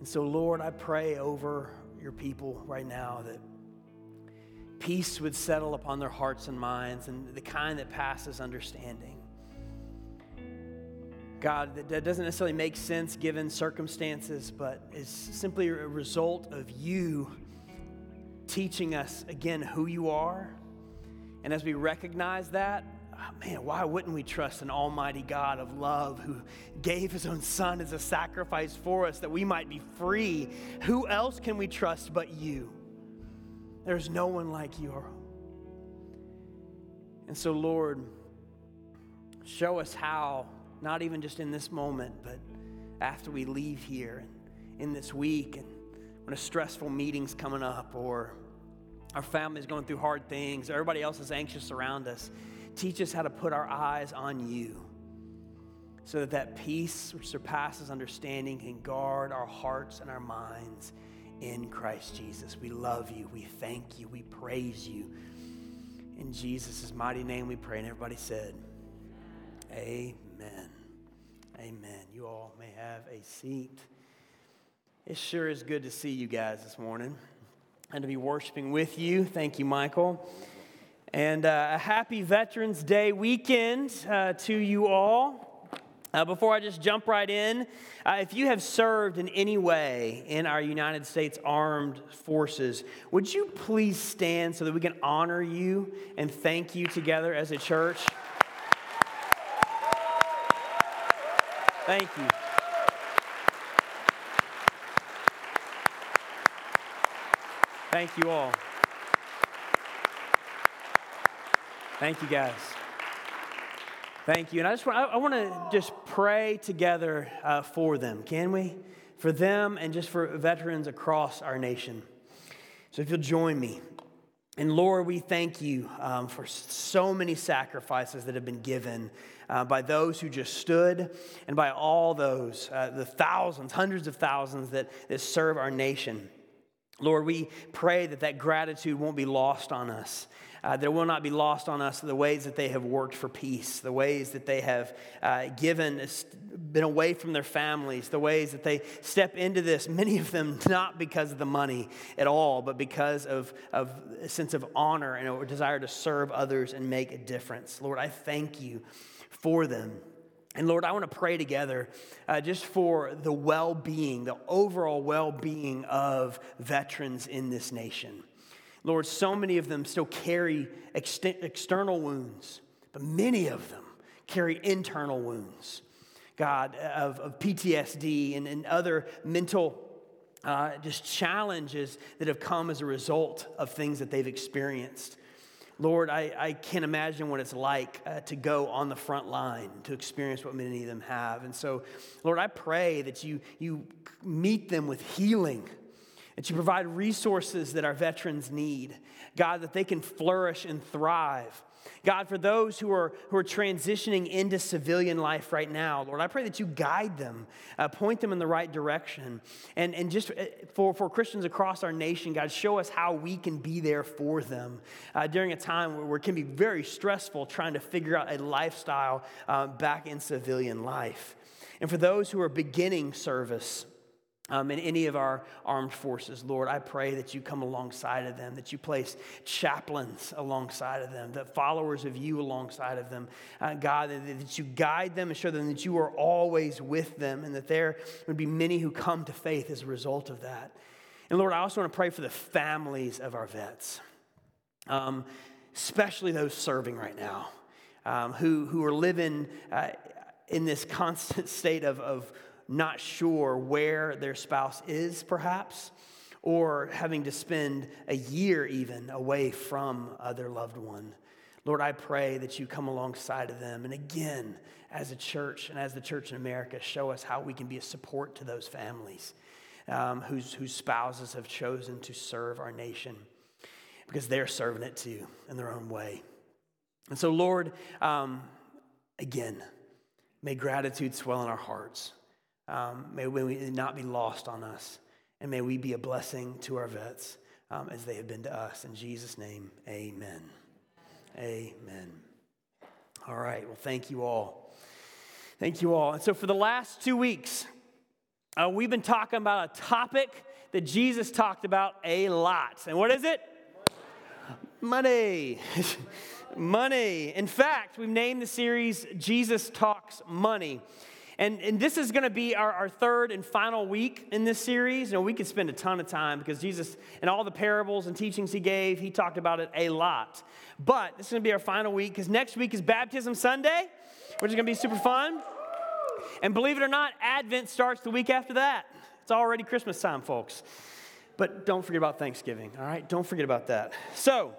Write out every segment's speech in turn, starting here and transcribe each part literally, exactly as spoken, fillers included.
And so, Lord, I pray over your people right now that peace would settle upon their hearts and minds, and the kind that passes understanding. God, that doesn't necessarily make sense given circumstances, but is simply a result of you teaching us, again, who you are. And as we recognize that, man, why wouldn't we trust an almighty God of love who gave his own son as a sacrifice for us that we might be free? Who else can we trust but you? There's no one like you. And so, Lord, show us how, not even just in this moment, but after we leave here and in this week and when a stressful meeting's coming up or our family's going through hard things, everybody else is anxious around us, teach us how to put our eyes on you so that that peace which surpasses understanding can guard our hearts and our minds in Christ Jesus. We love you. We thank you. We praise you. In Jesus' mighty name we pray. And everybody said, amen. Amen. You all may have a seat. It sure is good to see you guys this morning and to be worshiping with you. Thank you, Michael. And uh, a happy Veterans Day weekend uh, to you all. Uh, before I just jump right in, uh, if you have served in any way in our United States Armed Forces, would you please stand so that we can honor you and thank you together as a church? Thank you. Thank you all. Thank you, guys. Thank you. And I just want, I, I want to just pray together uh, for them, can we? For them and just for veterans across our nation. So if you'll join me. And Lord, we thank you um, for so many sacrifices that have been given uh, by those who just stood and by all those, uh, the thousands, hundreds of thousands that, that serve our nation. Lord, we pray that that gratitude won't be lost on us, uh, that it will not be lost on us the ways that they have worked for peace, the ways that they have uh, given, been away from their families, the ways that they step into this, many of them not because of the money at all, but because of, of a sense of honor and a desire to serve others and make a difference. Lord, I thank you for them. And Lord, I want to pray together uh, just for the well-being, the overall well-being of veterans in this nation. Lord, so many of them still carry ex- external wounds, but many of them carry internal wounds, God, of, of P T S D and, and other mental uh, just challenges that have come as a result of things that they've experienced. Lord, I, I can't imagine what it's like uh, to go on the front line, to experience what many of them have. And so, Lord, I pray that you, you meet them with healing, that you provide resources that our veterans need, God, that they can flourish and thrive. God, for those who are who are transitioning into civilian life right now, Lord, I pray that you guide them, uh, point them in the right direction. And, and just for, for Christians across our nation, God, show us how we can be there for them uh, during a time where, where it can be very stressful trying to figure out a lifestyle uh, back in civilian life. And for those who are beginning service, Um, in any of our armed forces, Lord, I pray that you come alongside of them, that you place chaplains alongside of them, that followers of you alongside of them. Uh, God, that, that you guide them and show them that you are always with them and that there would be many who come to faith as a result of that. And Lord, I also want to pray for the families of our vets, um, especially those serving right now, um, who, who are living uh, in this constant state of, of not sure where their spouse is, perhaps, or having to spend a year even away from uh, their loved one. Lord, I pray that you come alongside of them. And again, as a church and as the church in America, show us how we can be a support to those families um, whose, whose spouses have chosen to serve our nation because they're serving it too in their own way. And so, Lord, um, again, may gratitude swell in our hearts. Um, may we not be lost on us, and may we be a blessing to our vets um, as they have been to us. In Jesus' name, amen. Amen. All right, well, thank you all. Thank you all. And so for the last two weeks, Uh, we've been talking about a topic that Jesus talked about a lot. And what is it? Money. Money. In fact, we've named the series Jesus Talks Money. And, and this is going to be our, our third and final week in this series. You know, we could spend a ton of time because Jesus and all the parables and teachings he gave, he talked about it a lot. But this is going to be our final week because next week is Baptism Sunday, which is going to be super fun. And believe it or not, Advent starts the week after that. It's already Christmas time, folks. But don't forget about Thanksgiving, all right? Don't forget about that. So,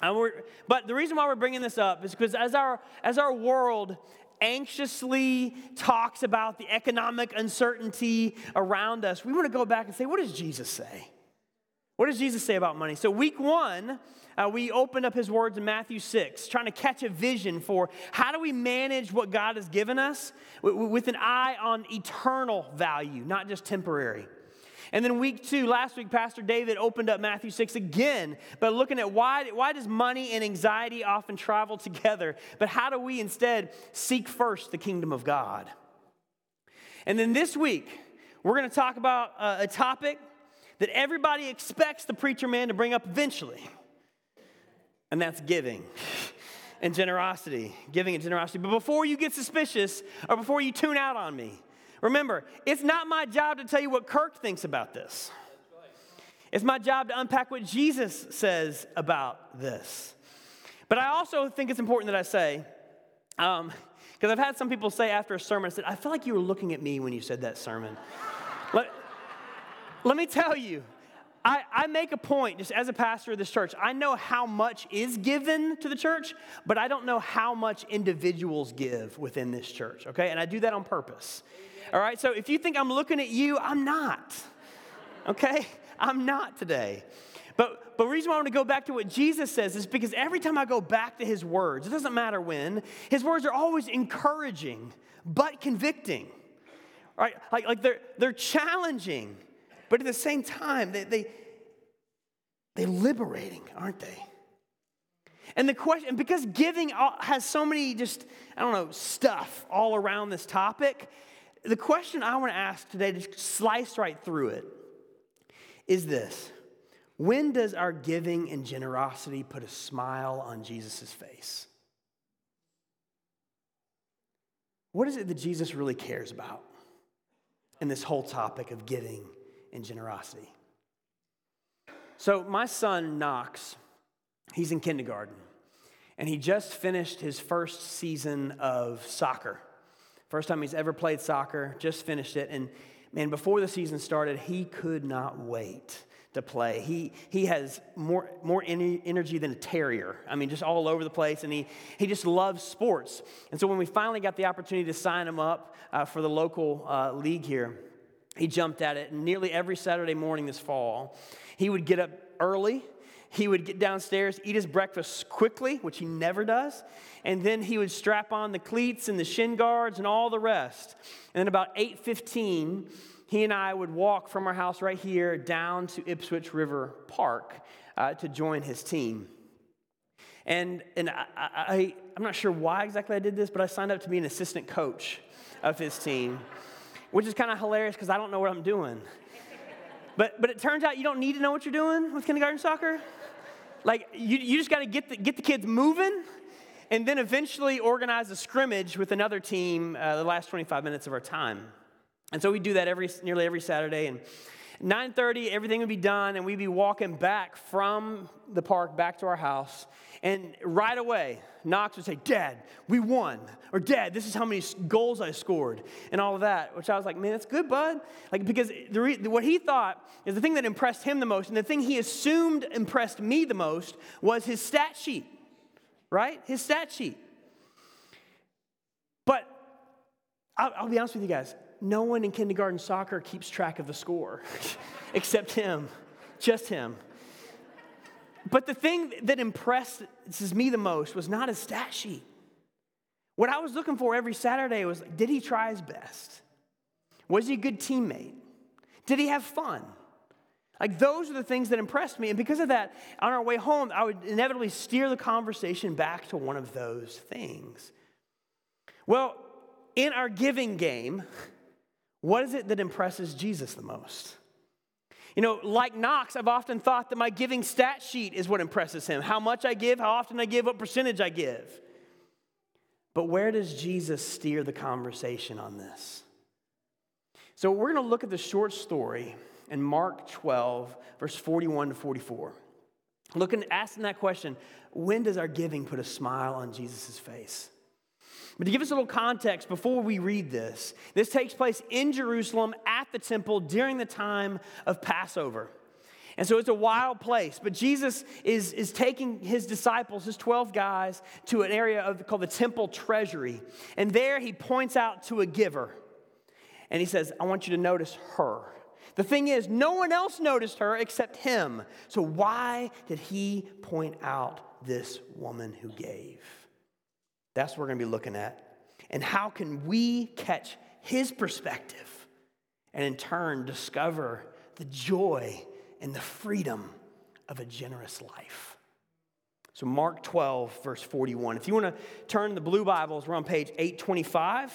um, we're, but the reason why we're bringing this up is because as our as our world anxiously talks about the economic uncertainty around us, we want to go back and say, what does Jesus say? What does Jesus say about money? So week one, uh, we opened up his words in Matthew six, trying to catch a vision for how do we manage what God has given us with an eye on eternal value, not just temporary. And then week two, last week, Pastor David opened up Matthew six again, but looking at why, why does money and anxiety often travel together, but how do we instead seek first the kingdom of God? And then this week, we're going to talk about a, a topic that everybody expects the preacher man to bring up eventually, and that's giving and generosity, giving and generosity. But before you get suspicious or before you tune out on me, remember, it's not my job to tell you what Kirk thinks about this. It's my job to unpack what Jesus says about this. But I also think it's important that I say, because um, I've had some people say after a sermon, I said, I feel like you were looking at me when you said that sermon. let, let me tell you, I, I make a point, just as a pastor of this church, I know how much is given to the church, but I don't know how much individuals give within this church, okay? And I do that on purpose. All right, so if you think I'm looking at you, I'm not, okay? I'm not today. But, but the reason why I want to go back to what Jesus says is because every time I go back to his words, it doesn't matter when, his words are always encouraging but convicting, all right? Like, like they're, they're challenging, but at the same time, they, they, they're liberating, aren't they? And the question, because giving has so many just, I don't know, stuff all around this topic, the question I want to ask today, to slice right through it, is this. When does our giving and generosity put a smile on Jesus' face? What is it that Jesus really cares about in this whole topic of giving and generosity? So my son, Knox, he's in kindergarten, and he just finished his first season of soccer. First time he's ever played soccer, just finished it. And man, before the season started, he could not wait to play. He he has more more energy than a terrier. I mean, just all over the place. And he, he just loves sports. And so when we finally got the opportunity to sign him up uh, for the local uh, league here, he jumped at it. And nearly every Saturday morning this fall, he would get up early. He would get downstairs, eat his breakfast quickly, which he never does, and then he would strap on the cleats and the shin guards and all the rest. And then about eight fifteen, he and I would walk from our house right here down to Ipswich River Park uh, to join his team. And and I, I, I'm not sure why exactly I did this, but I signed up to be an assistant coach of his team, which is kind of hilarious because I don't know what I'm doing. But but it turns out you don't need to know what you're doing with kindergarten soccer. Like, you, you just got to get the, get the kids moving and then eventually organize a scrimmage with another team uh, the last twenty-five minutes of our time. And so we do that every nearly every Saturday. And nine thirty, everything would be done, and we'd be walking back from the park back to our house. And right away, Knox would say, Dad, we won. Or, Dad, this is how many goals I scored and all of that, which I was like, man, that's good, bud. Like, because the re- what he thought is the thing that impressed him the most, and the thing he assumed impressed me the most was his stat sheet, right? His stat sheet. But I'll, I'll be honest with you guys. No one in kindergarten soccer keeps track of the score except him, just him. But the thing that impressed me the most was not his stat sheet. What I was looking for every Saturday was, did he try his best? Was he a good teammate? Did he have fun? Like, those are the things that impressed me. And because of that, on our way home, I would inevitably steer the conversation back to one of those things. Well, in our giving game, What is it that impresses Jesus the most? You know, like Knox, I've often thought that my giving stat sheet is what impresses him. How much I give, how often I give, what percentage I give. But where does Jesus steer the conversation on this? So we're going to look at the short story in Mark twelve, verse forty-one to forty-four. Looking, asking that question, when does our giving put a smile on Jesus' face? But to give us a little context before we read this, this takes place in Jerusalem at the temple during the time of Passover. And so it's a wild place. But Jesus is, is taking his disciples, his twelve guys, to an area of, called the temple treasury. And there he points out to a giver. And he says, I want you to notice her. The thing is, no one else noticed her except him. So why did he point out this woman who gave? That's what we're going to be looking at. And how can we catch his perspective and in turn discover the joy and the freedom of a generous life? So Mark twelve, verse forty-one. If you want to turn the blue Bibles, we're on page eight twenty-five.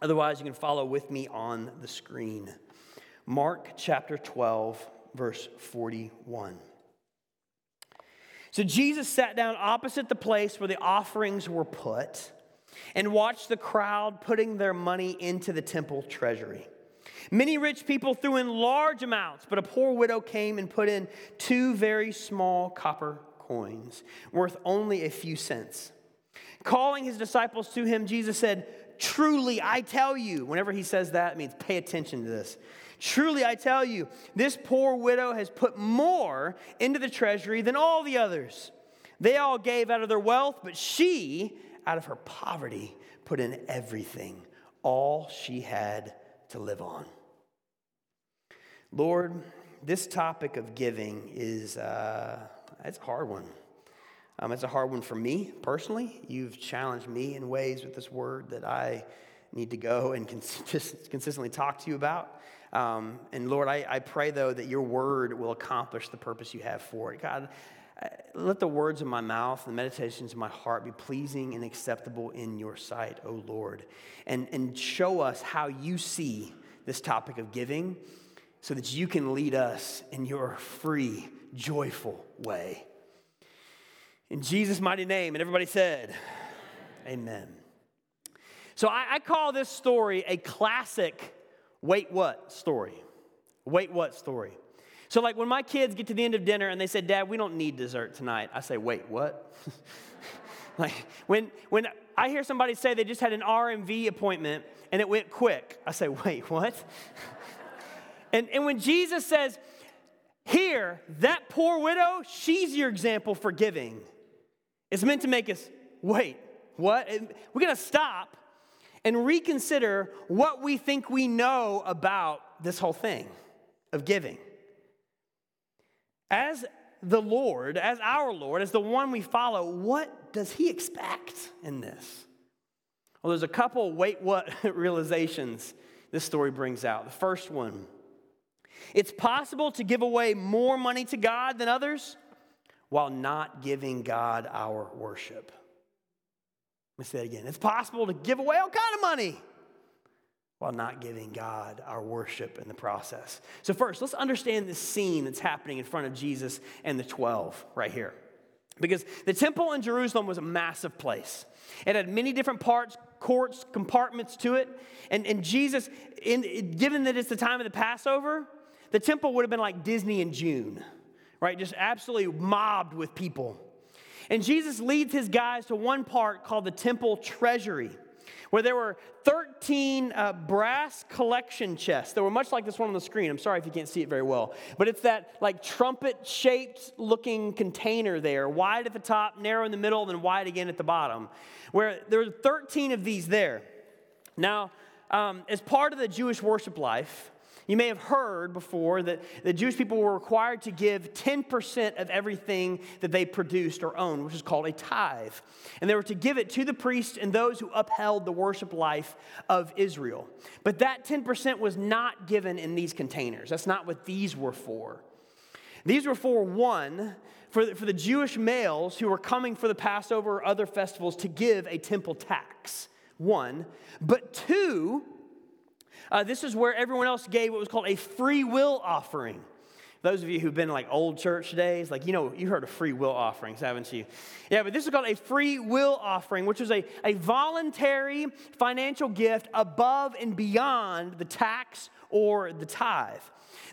Otherwise, you can follow with me on the screen. Mark chapter twelve, verse forty-one. So Jesus sat down opposite the place where the offerings were put and watched the crowd putting their money into the temple treasury. Many rich people threw in large amounts, but a poor widow came and put in two very small copper coins, worth only a few cents. Calling his disciples to him, Jesus said, "Truly, I tell you," whenever he says that, it means pay attention to this. "Truly, I tell you, this poor widow has put more into the treasury than all the others. They all gave out of their wealth, but she, out of her poverty, put in everything, all she had to live on." Lord, this topic of giving is uh, it's a hard one. Um, it's a hard one for me personally. You've challenged me in ways with this word that I need to go and cons- just consistently talk to you about. Um, and Lord, I, I pray, though, that your word will accomplish the purpose you have for it. God, let the words of my mouth and the meditations of my heart be pleasing and acceptable in your sight, O Lord. And, and show us how you see this topic of giving so that you can lead us in your free, joyful way. In Jesus' mighty name, and everybody said, amen. So I, I call this story a classic wait what story. Wait what story. So like when my kids get to the end of dinner and they say, "Dad, we don't need dessert tonight," I say, "Wait, what?" Like when when I hear somebody say they just had an R M V appointment and it went quick, I say, "Wait, what?" and and when Jesus says, "Here, that poor widow, she's your example for giving," it's meant to make us, wait, what? We're going to stop and reconsider what we think we know about this whole thing of giving. As the Lord, as our Lord, as the one we follow, what does he expect in this? Well, there's a couple wait what realizations this story brings out. The first one: it's possible to give away more money to God than others while not giving God our worship. Let me say that again. It's possible to give away all kind of money while not giving God our worship in the process. So first, let's understand this scene that's happening in front of Jesus and the twelve right here. Because the temple in Jerusalem was a massive place. It had many different parts, courts, compartments to it. And, and Jesus, in, given that it's the time of the Passover, the temple would have been like Disney in June, right? Just absolutely mobbed with people. And Jesus leads his guys to one part called the temple treasury, where there were thirteen uh, brass collection chests that were much like this one on the screen. I'm sorry if you can't see it very well. But it's that like trumpet-shaped looking container there, wide at the top, narrow in the middle, and then wide again at the bottom, where there were thirteen of these there. Now, um, as part of the Jewish worship life, you may have heard before that the Jewish people were required to give ten percent of everything that they produced or owned, which is called a tithe. And they were to give it to the priests and those who upheld the worship life of Israel. But that ten percent was not given in these containers. That's not what these were for. These were for one, for the, for the Jewish males who were coming for the Passover or other festivals to give a temple tax, one. But two, Uh, this is where everyone else gave what was called a free will offering. Those of you who've been in like old church days, like, you know, you heard of free will offerings, haven't you? Yeah, but this is called a free will offering, which is a, a voluntary financial gift above and beyond the tax or the tithe.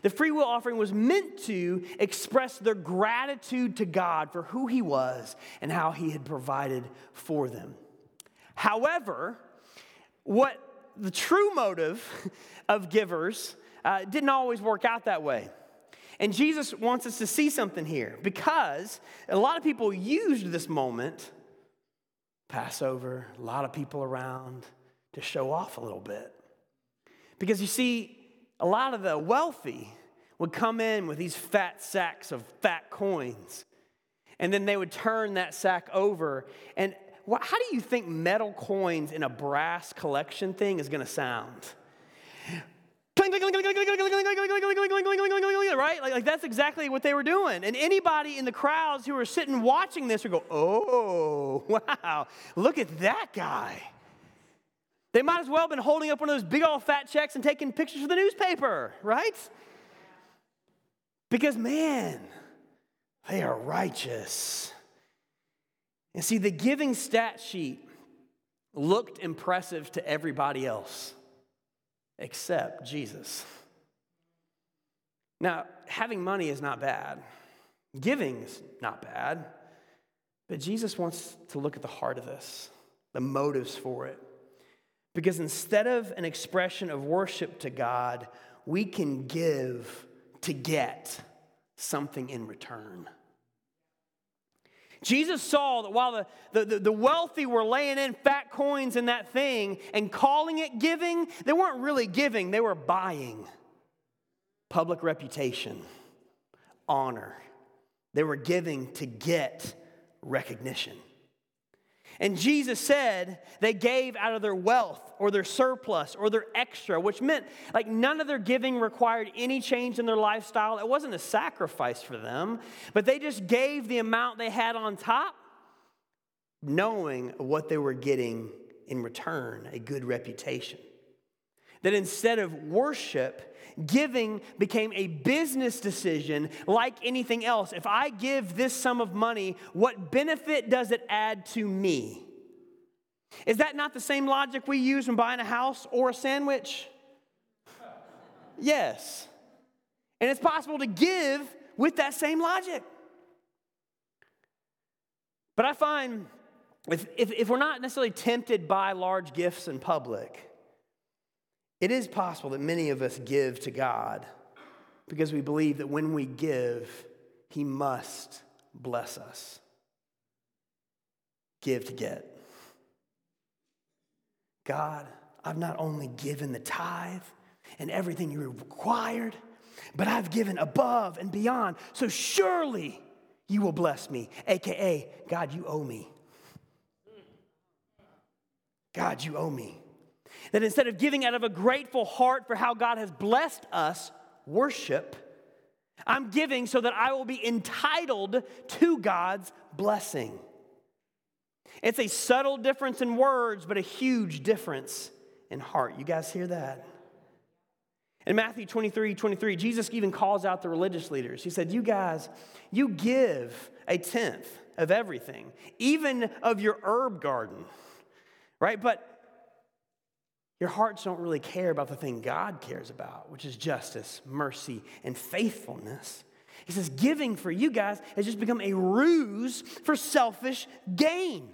The free will offering was meant to express their gratitude to God for who he was and how he had provided for them. However, what the true motive of givers uh, didn't always work out that way. And Jesus wants us to see something here, because a lot of people used this moment, Passover, a lot of people around, to show off a little bit. Because you see, a lot of the wealthy would come in with these fat sacks of fat coins, and then they would turn that sack over. And wh- how do you think metal coins in a brass collection thing is going to sound? Right? Like, like that's exactly what they were doing. And anybody in the crowds who were sitting watching this would go, oh, wow, look at that guy. They might as well have been holding up one of those big old fat checks and taking pictures for the newspaper, right? Because, man, they are righteous. And see, the giving stat sheet looked impressive to everybody else except Jesus. Now, having money is not bad. Giving's not bad. But Jesus wants to look at the heart of this, the motives for it. Because instead of an expression of worship to God, we can give to get something in return. Jesus saw that while the, the, the wealthy were laying in fat coins in that thing and calling it giving, they weren't really giving, they were buying public reputation, honor. They were giving to get recognition. And Jesus said they gave out of their wealth or their surplus or their extra, which meant like none of their giving required any change in their lifestyle. It wasn't a sacrifice for them, but they just gave the amount they had on top, knowing what they were getting in return, a good reputation. That instead of worship, giving became a business decision like anything else. If I give this sum of money, what benefit does it add to me? Is that not the same logic we use when buying a house or a sandwich? Yes. And it's possible to give with that same logic. But I find if, if, if we're not necessarily tempted by large gifts in public, it is possible that many of us give to God because we believe that when we give, he must bless us. Give to get. God, I've not only given the tithe and everything you required, but I've given above and beyond. So surely you will bless me, A K A God, you owe me. God, you owe me. That instead of giving out of a grateful heart for how God has blessed us, worship, I'm giving so that I will be entitled to God's blessing. It's a subtle difference in words, but a huge difference in heart. You guys hear that? In Matthew twenty-three twenty-three, Jesus even calls out the religious leaders. He said, you guys, you give a tenth of everything, even of your herb garden, right? But your hearts don't really care about the thing God cares about, which is justice, mercy, and faithfulness. He says, giving for you guys has just become a ruse for selfish gain.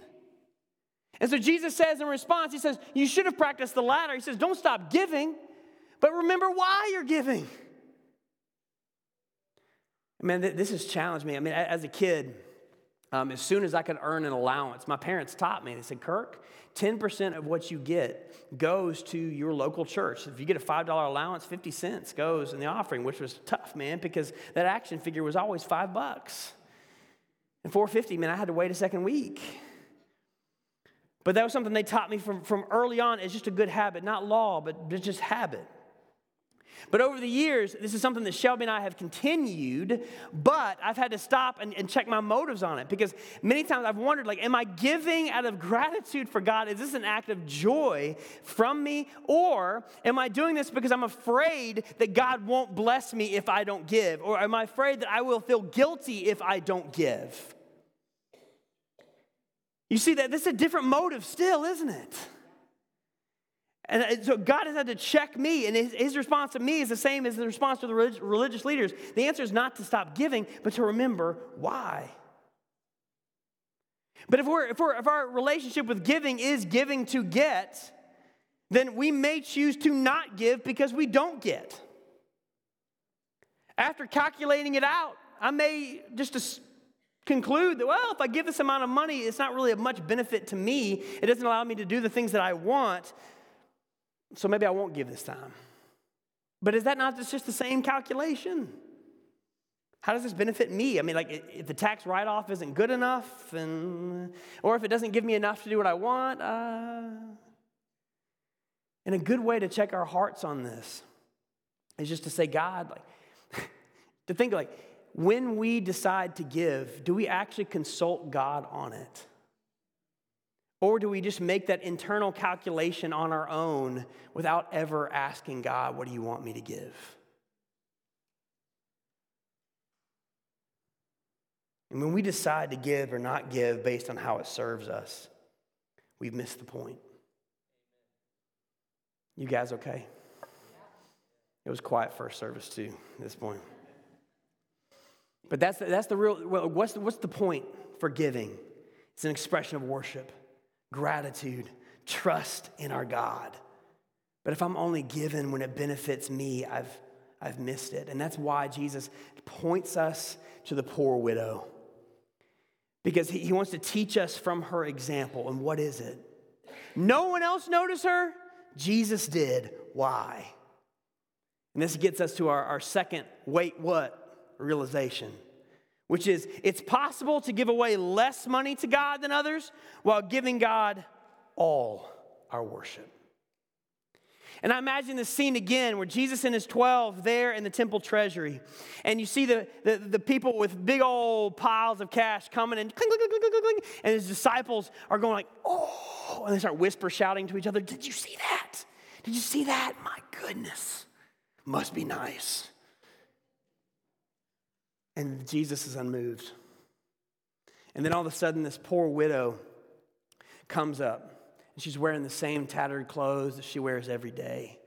And so Jesus says in response, he says, you should have practiced the latter. He says, don't stop giving, but remember why you're giving. Man, this has challenged me. I mean, as a kid, Um, as soon as I could earn an allowance, my parents taught me. They said, Kirk, ten percent of what you get goes to your local church. If you get a five dollar allowance, fifty cents goes in the offering, which was tough, man, because that action figure was always five bucks. And four fifty, man, I had to wait a second week. But that was something they taught me from, from early on. It's just a good habit, not law, but just habit. But over the years, this is something that Shelby and I have continued, but I've had to stop and, and check my motives on it, because many times I've wondered, like, am I giving out of gratitude for God? Is this an act of joy from me? Or am I doing this because I'm afraid that God won't bless me if I don't give? Or am I afraid that I will feel guilty if I don't give? You see, that this is a different motive still, isn't it? And so God has had to check me, and his, his response to me is the same as the response to the relig- religious leaders. The answer is not to stop giving, but to remember why. But if we're if we're if our relationship with giving is giving to get, then we may choose to not give because we don't get. After calculating it out, I may just assume, conclude that, well, if I give this amount of money, it's not really of much benefit to me. It doesn't allow me to do the things that I want, so maybe I won't give this time. But is that not just the same calculation? How does this benefit me? I mean, like, if the tax write-off isn't good enough, and or if it doesn't give me enough to do what I want, uh... and a good way to check our hearts on this is just to say, God, like, to think like, when we decide to give, do we actually consult God on it? Or do we just make that internal calculation on our own without ever asking God, what do you want me to give? And when we decide to give or not give based on how it serves us, we've missed the point. You guys okay? It was quiet first service too at this point. But that's the, that's the real, what's the, what's the point for giving? It's an expression of worship, gratitude, trust in our God. But if I'm only giving when it benefits me, I've, I've missed it. And that's why Jesus points us to the poor widow, because he, he wants to teach us from her example. And what is it? No one else noticed her. Jesus did. Why? And this gets us to our, our second wait, what? Realization, which is it's possible to give away less money to God than others while giving God all our worship. And I imagine this scene again where Jesus and his twelve there in the temple treasury, and you see the, the, the people with big old piles of cash coming and cling, cling, cling, cling, cling, and his disciples are going like, oh, and they start whisper shouting to each other, did you see that? Did you see that? My goodness, must be nice. And Jesus is unmoved. And then all of a sudden, this poor widow comes up, and she's wearing the same tattered clothes that she wears every day.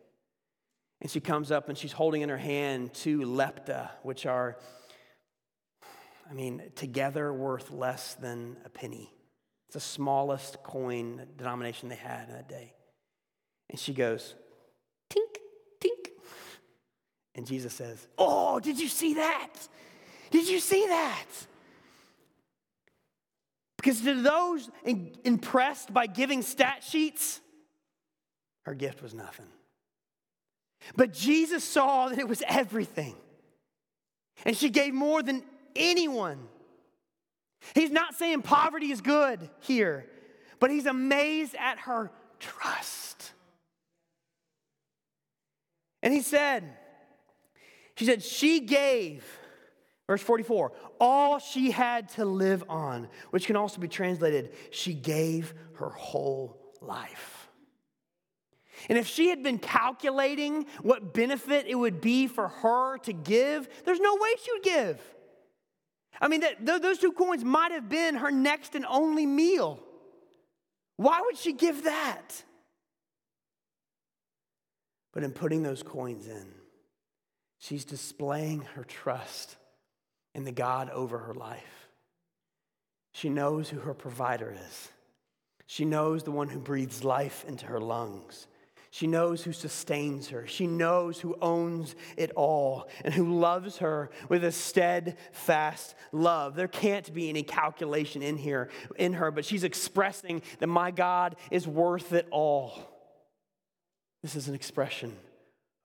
And she comes up, and she's holding in her hand two lepta, which are, I mean, together worth less than a penny. It's the smallest coin denomination they had in that day. And she goes, tink, tink. And Jesus says, oh, did you see that? Did you see that? Because to those in, impressed by giving stat sheets, her gift was nothing. But Jesus saw that it was everything. And she gave more than anyone. He's not saying poverty is good here, but he's amazed at her trust. And he said, she said, she gave... Verse forty-four, all she had to live on, which can also be translated, she gave her whole life. And if she had been calculating what benefit it would be for her to give, there's no way she would give. I mean, that, th- those two coins might have been her next and only meal. Why would she give that? But in putting those coins in, she's displaying her trust and the God over her life. She knows who her provider is. She knows the one who breathes life into her lungs. She knows who sustains her. She knows who owns it all and who loves her with a steadfast love. There can't be any calculation in here, in her, but she's expressing that my God is worth it all. This is an expression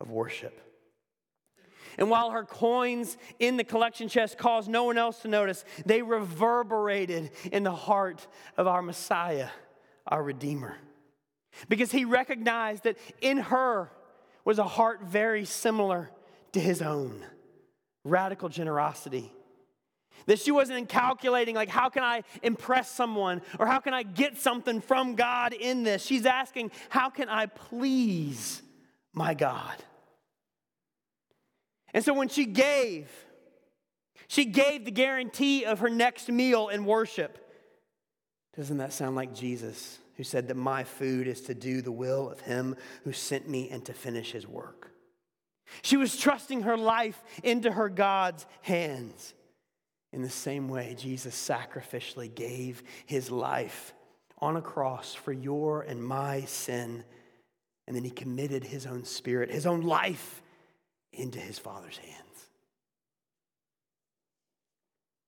of worship. And while her coins in the collection chest caused no one else to notice, they reverberated in the heart of our Messiah, our Redeemer. Because he recognized that in her was a heart very similar to his own. Radical generosity. That she wasn't calculating, like, how can I impress someone? Or how can I get something from God in this? She's asking, how can I please my God? And so when she gave, she gave the guarantee of her next meal in worship. Doesn't that sound like Jesus, who said that my food is to do the will of him who sent me and to finish his work? She was trusting her life into her God's hands. In the same way, Jesus sacrificially gave his life on a cross for your and my sin. And then he committed his own spirit, his own life, into his Father's hands.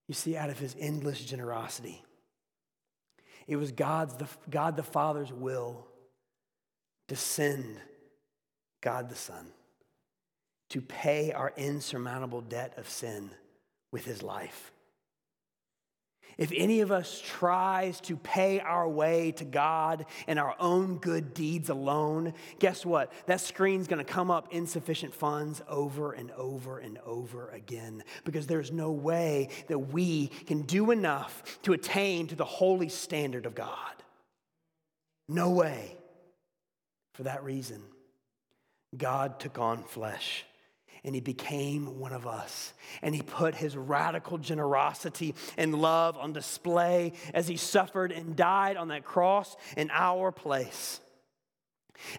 You see, out of his endless generosity, it was God's, the, God the Father's will to send God the Son to pay our insurmountable debt of sin with his life. If any of us tries to pay our way to God in our own good deeds alone, guess what? That screen's going to come up insufficient funds over and over and over again, because there's no way that we can do enough to attain to the holy standard of God. No way. For that reason, God took on flesh. And he became one of us. And he put his radical generosity and love on display as he suffered and died on that cross in our place.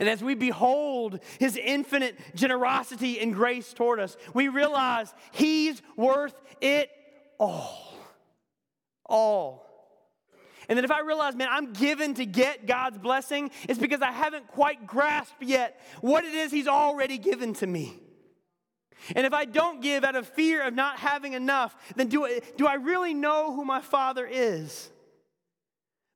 And as we behold his infinite generosity and grace toward us, we realize he's worth it all. All. And that if I realize, man, I'm given to get God's blessing, it's because I haven't quite grasped yet what it is he's already given to me. And if I don't give out of fear of not having enough, then do I, do I really know who my Father is?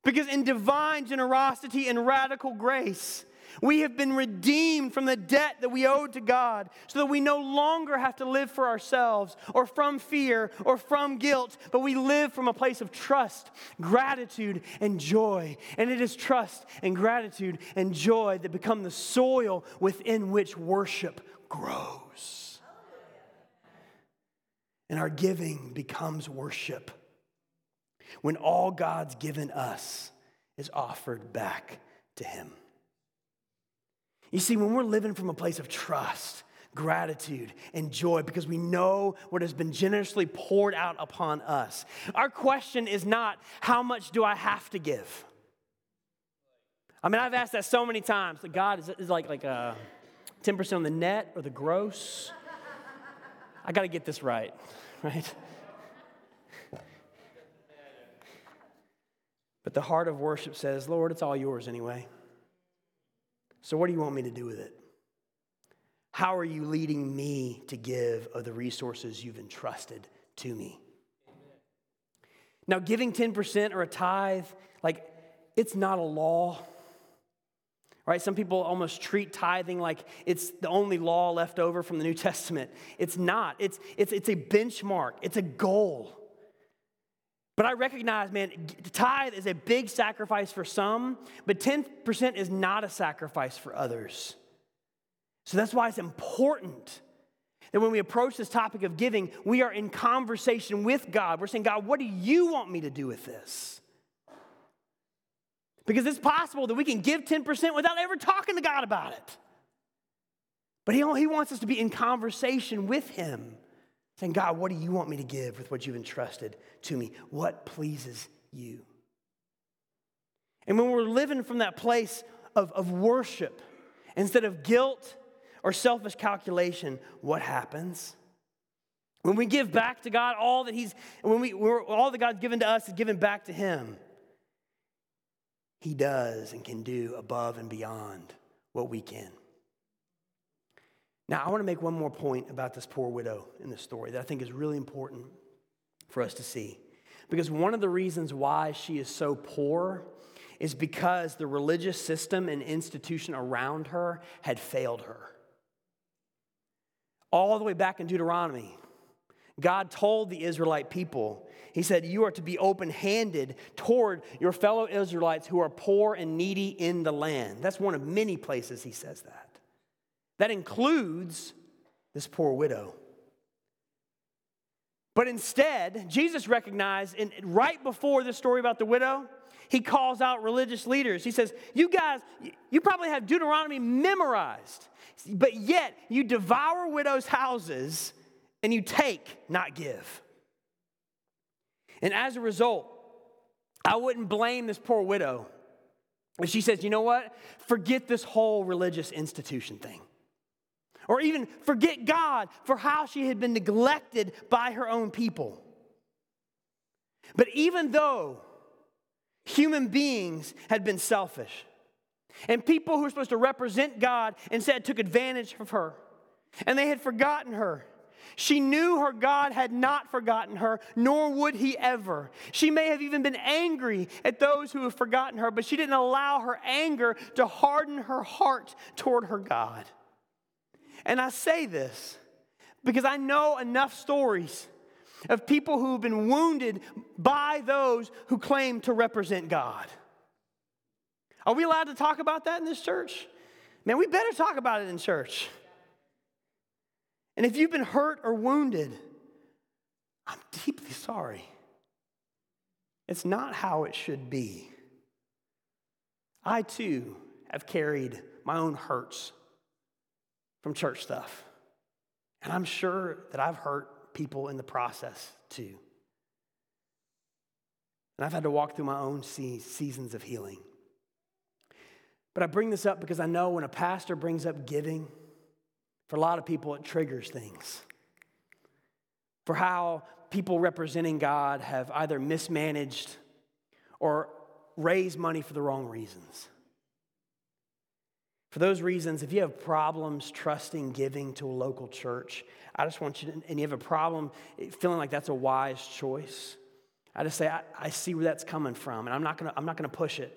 Because in divine generosity and radical grace, we have been redeemed from the debt that we owed to God, so that we no longer have to live for ourselves or from fear or from guilt, but we live from a place of trust, gratitude, and joy. And it is trust and gratitude and joy that become the soil within which worship grows. And our giving becomes worship when all God's given us is offered back to him. You see, when we're living from a place of trust, gratitude, and joy, because we know what has been generously poured out upon us, our question is not, how much do I have to give? I mean, I've asked that so many times. Like, God, is it like, like a ten percent on the net or the gross? I got to get this right, right? But the heart of worship says, Lord, it's all yours anyway. So what do you want me to do with it? How are you leading me to give of the resources you've entrusted to me? Now, giving ten percent or a tithe, like, it's not a law. Right? Some people almost treat tithing like it's the only law left over from the New Testament. It's not. It's, it's, it's a benchmark. It's a goal. But I recognize, man, tithe is a big sacrifice for some, but ten percent is not a sacrifice for others. So that's why it's important that when we approach this topic of giving, we are in conversation with God. We're saying, God, what do you want me to do with this? Because it's possible that we can give ten percent without ever talking to God about it. But he, he wants us to be in conversation with him, saying, God, what do you want me to give with what you've entrusted to me? What pleases you? And when we're living from that place of, of worship, instead of guilt or selfish calculation, what happens? When we give back to God, all that he's, when we, we're, all that God's given to us is given back to him. He does and can do above and beyond what we can. Now, I want to make one more point about this poor widow in this story that I think is really important for us to see. Because one of the reasons why she is so poor is because the religious system and institution around her had failed her. All the way back in Deuteronomy, God told the Israelite people, he said, you are to be open-handed toward your fellow Israelites who are poor and needy in the land. That's one of many places he says that. That includes this poor widow. But instead, Jesus recognized, and right before this story about the widow, he calls out religious leaders. He says, you guys, you probably have Deuteronomy memorized, but yet you devour widows' houses and you take, not give. And as a result, I wouldn't blame this poor widow if she says, you know what? Forget this whole religious institution thing. Or even forget God for how she had been neglected by her own people. But even though human beings had been selfish, and people who were supposed to represent God instead took advantage of her, and they had forgotten her, she knew her God had not forgotten her, nor would he ever. She may have even been angry at those who have forgotten her, but she didn't allow her anger to harden her heart toward her God. And I say this because I know enough stories of people who have been wounded by those who claim to represent God. Are we allowed to talk about that in this church? Man, we better talk about it in church. And if you've been hurt or wounded, I'm deeply sorry. It's not how it should be. I too have carried my own hurts from church stuff. And I'm sure that I've hurt people in the process too. And I've had to walk through my own seasons of healing. But I bring this up because I know when a pastor brings up giving, for a lot of people it triggers things. For how people representing God have either mismanaged or raised money for the wrong reasons. For those reasons, if you have problems trusting giving to a local church, I just want you to, and you have a problem feeling like that's a wise choice, I just say, I, I see where that's coming from, and I'm not gonna, I'm not gonna push it,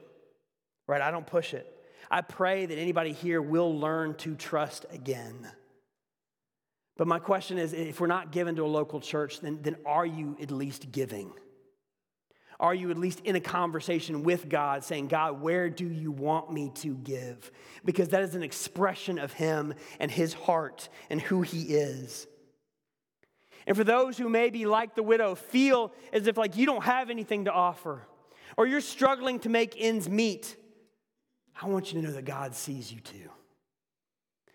right? I don't push it. I pray that anybody here will learn to trust again. But my question is, if we're not given to a local church, then, then are you at least giving? Are you at least in a conversation with God saying, God, where do you want me to give? Because that is an expression of him and his heart and who he is. And for those who maybe, like the widow, feel as if like you don't have anything to offer or you're struggling to make ends meet, I want you to know that God sees you too.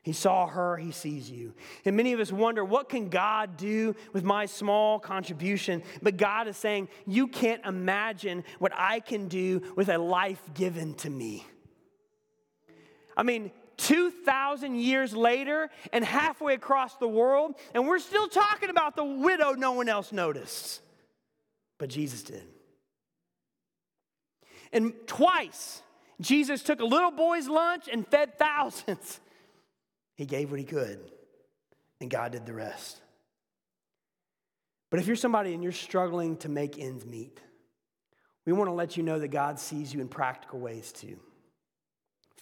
He saw her, he sees you. And many of us wonder, what can God do with my small contribution? But God is saying, you can't imagine what I can do with a life given to me. I mean, two thousand years later and halfway across the world, and we're still talking about the widow no one else noticed. But Jesus did. And twice, Jesus took a little boy's lunch and fed thousands. He gave what he could, and God did the rest. But if you're somebody and you're struggling to make ends meet, we want to let you know that God sees you in practical ways too.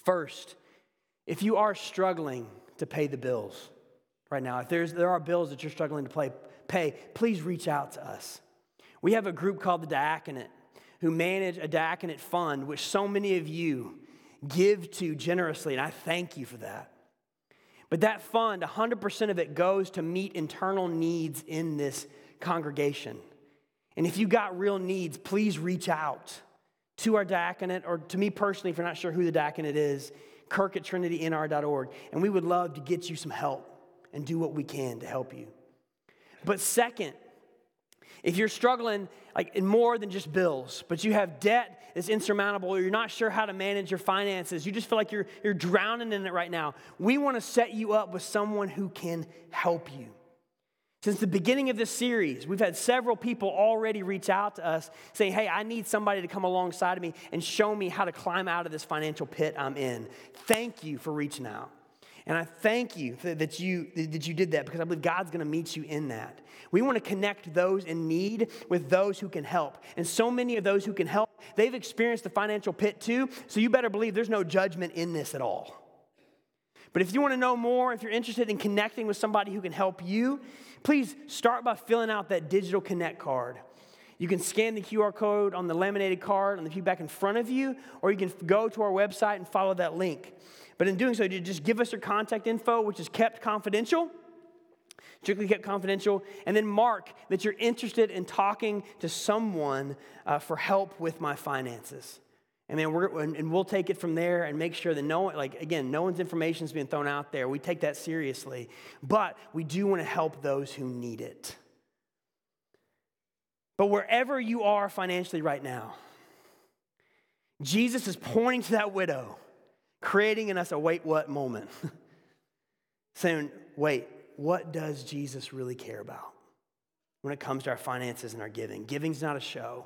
First, if you are struggling to pay the bills right now, if there's, there are bills that you're struggling to pay, pay, please reach out to us. We have a group called the Diaconate who manage a Diaconate fund, which so many of you give to generously, and I thank you for that. But that fund, one hundred percent of it goes to meet internal needs in this congregation. And if you got real needs, please reach out to our diaconate or to me personally if you're not sure who the diaconate is, Kirk at trinity n r dot org. And we would love to get you some help and do what we can to help you. But second, if you're struggling like in more than just bills, but you have debt that's insurmountable or you're not sure how to manage your finances, you just feel like you're, you're drowning in it right now, we want to set you up with someone who can help you. Since the beginning of this series, we've had several people already reach out to us saying, hey, I need somebody to come alongside of me and show me how to climb out of this financial pit I'm in. Thank you for reaching out. And I thank you that you that you did that because I believe God's going to meet you in that. We want to connect those in need with those who can help. And so many of those who can help, they've experienced the financial pit too, so you better believe there's no judgment in this at all. But if you want to know more, if you're interested in connecting with somebody who can help you, please start by filling out that digital connect card. You can scan the Q R code on the laminated card on the pew back in front of you, or you can go to our website and follow that link. But in doing so, you just give us your contact info, which is kept confidential, strictly kept confidential, and then mark that you're interested in talking to someone uh, for help with my finances. And then we're and we'll take it from there and make sure that no one, like again, no one's information is being thrown out there. We take that seriously, but we do want to help those who need it. But wherever you are financially right now, Jesus is pointing to that widow, creating in us a wait what moment, saying, wait, what does Jesus really care about when it comes to our finances and our giving? Giving's not a show.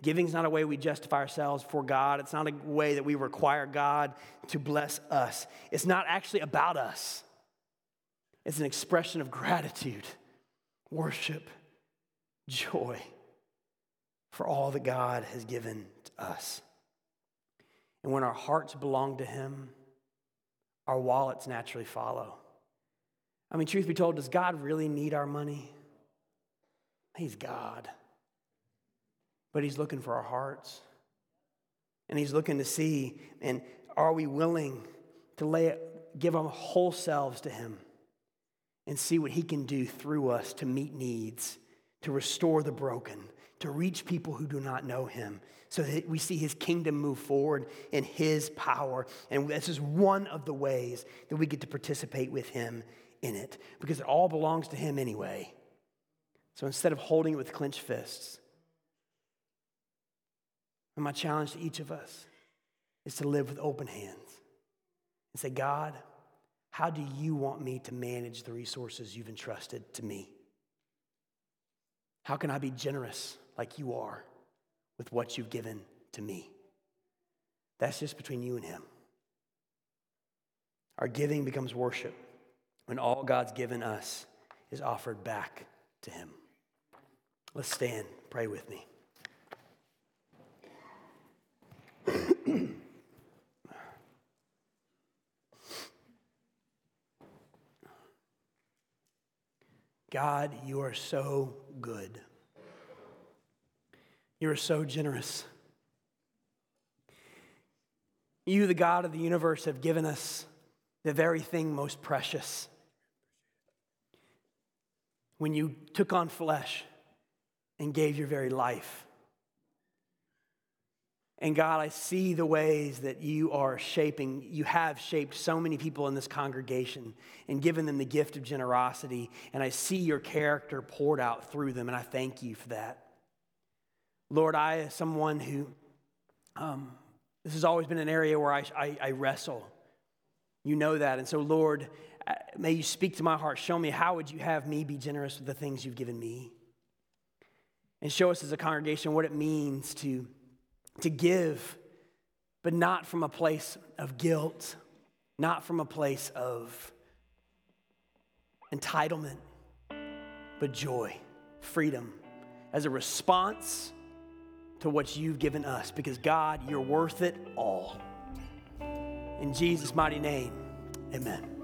Giving's not a way we justify ourselves for God. It's not a way that we require God to bless us. It's not actually about us. It's an expression of gratitude, worship, joy for all that God has given to us. And when our hearts belong to Him, our wallets naturally follow. I mean, truth be told, does God really need our money? He's God. But He's looking for our hearts. And He's looking to see, and are we willing to lay, give our whole selves to Him and see what He can do through us to meet needs, to restore the broken, to reach people who do not know Him, so that we see His kingdom move forward in His power. And this is one of the ways that we get to participate with Him in it, because it all belongs to Him anyway. So instead of holding it with clenched fists, and my challenge to each of us is to live with open hands and say, God, how do you want me to manage the resources you've entrusted to me? How can I be generous like you are with what you've given to me? That's just between you and Him. Our giving becomes worship when all God's given us is offered back to Him. Let's stand, pray with me. God, you are so good. You are so generous. You, the God of the universe, have given us the very thing most precious. When you took on flesh and gave your very life. And God, I see the ways that you are shaping, you have shaped so many people in this congregation and given them the gift of generosity. And I see your character poured out through them, and I thank you for that. Lord, I, as someone who, um, this has always been an area where I, I, I wrestle. You know that. And so, Lord, may you speak to my heart. Show me, how would you have me be generous with the things you've given me? And show us as a congregation what it means to to give, but not from a place of guilt, not from a place of entitlement, but joy, freedom, as a response to what you've given us, because God, you're worth it all. In Jesus' mighty name, amen.